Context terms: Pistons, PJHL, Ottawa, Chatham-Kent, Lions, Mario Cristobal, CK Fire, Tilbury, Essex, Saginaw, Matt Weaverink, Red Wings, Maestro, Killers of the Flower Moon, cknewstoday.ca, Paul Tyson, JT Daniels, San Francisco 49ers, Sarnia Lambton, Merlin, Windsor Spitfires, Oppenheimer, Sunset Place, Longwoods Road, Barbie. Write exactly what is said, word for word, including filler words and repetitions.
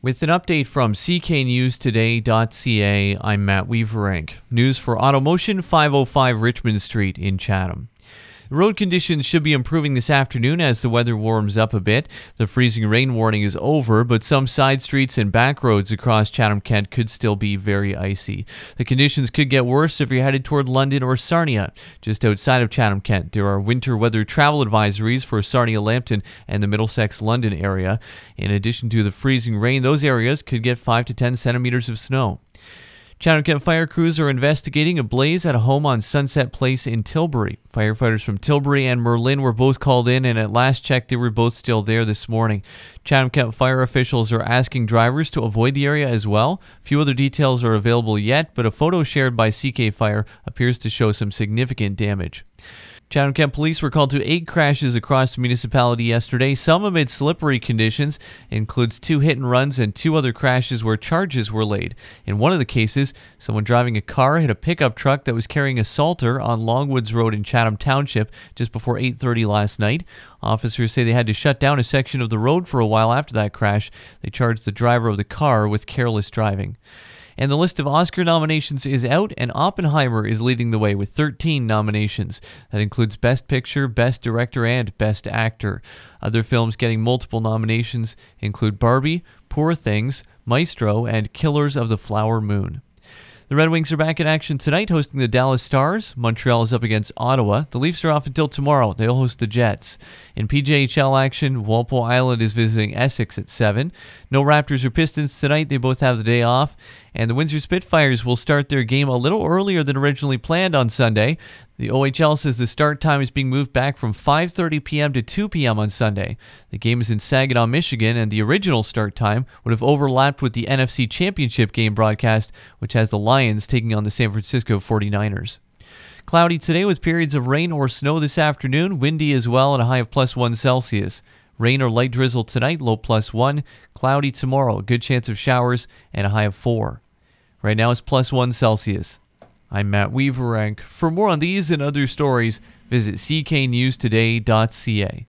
With an update from c k news today dot c a, I'm Matt Weaverink. News for Automotion, five oh five Richmond Street in Chatham. Road conditions should be improving this afternoon as the weather warms up a bit. The freezing rain warning is over, but some side streets and back roads across Chatham-Kent could still be very icy. The conditions could get worse if you're headed toward London or Sarnia. Just outside of Chatham-Kent, there are winter weather travel advisories for Sarnia Lambton and the Middlesex-London area. In addition to the freezing rain, those areas could get five to ten centimeters of snow. Chatham-Kent fire crews are investigating a blaze at a home on Sunset Place in Tilbury. Firefighters from Tilbury and Merlin were both called in, and at last check, they were both still there this morning. Chatham-Kent fire officials are asking drivers to avoid the area as well. Few other details are available yet, but a photo shared by C K Fire appears to show some significant damage. Chatham-Kent police were called to eight crashes across the municipality yesterday, some amid slippery conditions, includes two hit-and-runs and two other crashes where charges were laid. In one of the cases, someone driving a car hit a pickup truck that was carrying a salter on Longwoods Road in Chatham Township just before eight thirty last night. Officers say they had to shut down a section of the road for a while after that crash. They charged the driver of the car with careless driving. And the list of Oscar nominations is out, and Oppenheimer is leading the way with thirteen nominations. That includes Best Picture, Best Director, and Best Actor. Other films getting multiple nominations include Barbie, Poor Things, Maestro, and Killers of the Flower Moon. The Red Wings are back in action tonight, hosting the Dallas Stars. Montreal is up against Ottawa. The Leafs are off until tomorrow. They'll host the Jets. In P J H L action, Walpole Island is visiting Essex at seven. No Raptors or Pistons tonight. They both have the day off. And the Windsor Spitfires will start their game a little earlier than originally planned on Sunday. The O H L says the start time is being moved back from five thirty p.m. to two p.m. on Sunday. The game is in Saginaw, Michigan, and the original start time would have overlapped with the N F C Championship game broadcast, which has the Lions taking on the San Francisco forty-niners. Cloudy today with periods of rain or snow this afternoon, windy as well, and a high of plus one Celsius. Rain or light drizzle tonight, low plus one. Cloudy tomorrow, good chance of showers, and a high of four. Right now it's plus one Celsius. I'm Matt Weaverink. For more on these and other stories, visit c k news today dot c a.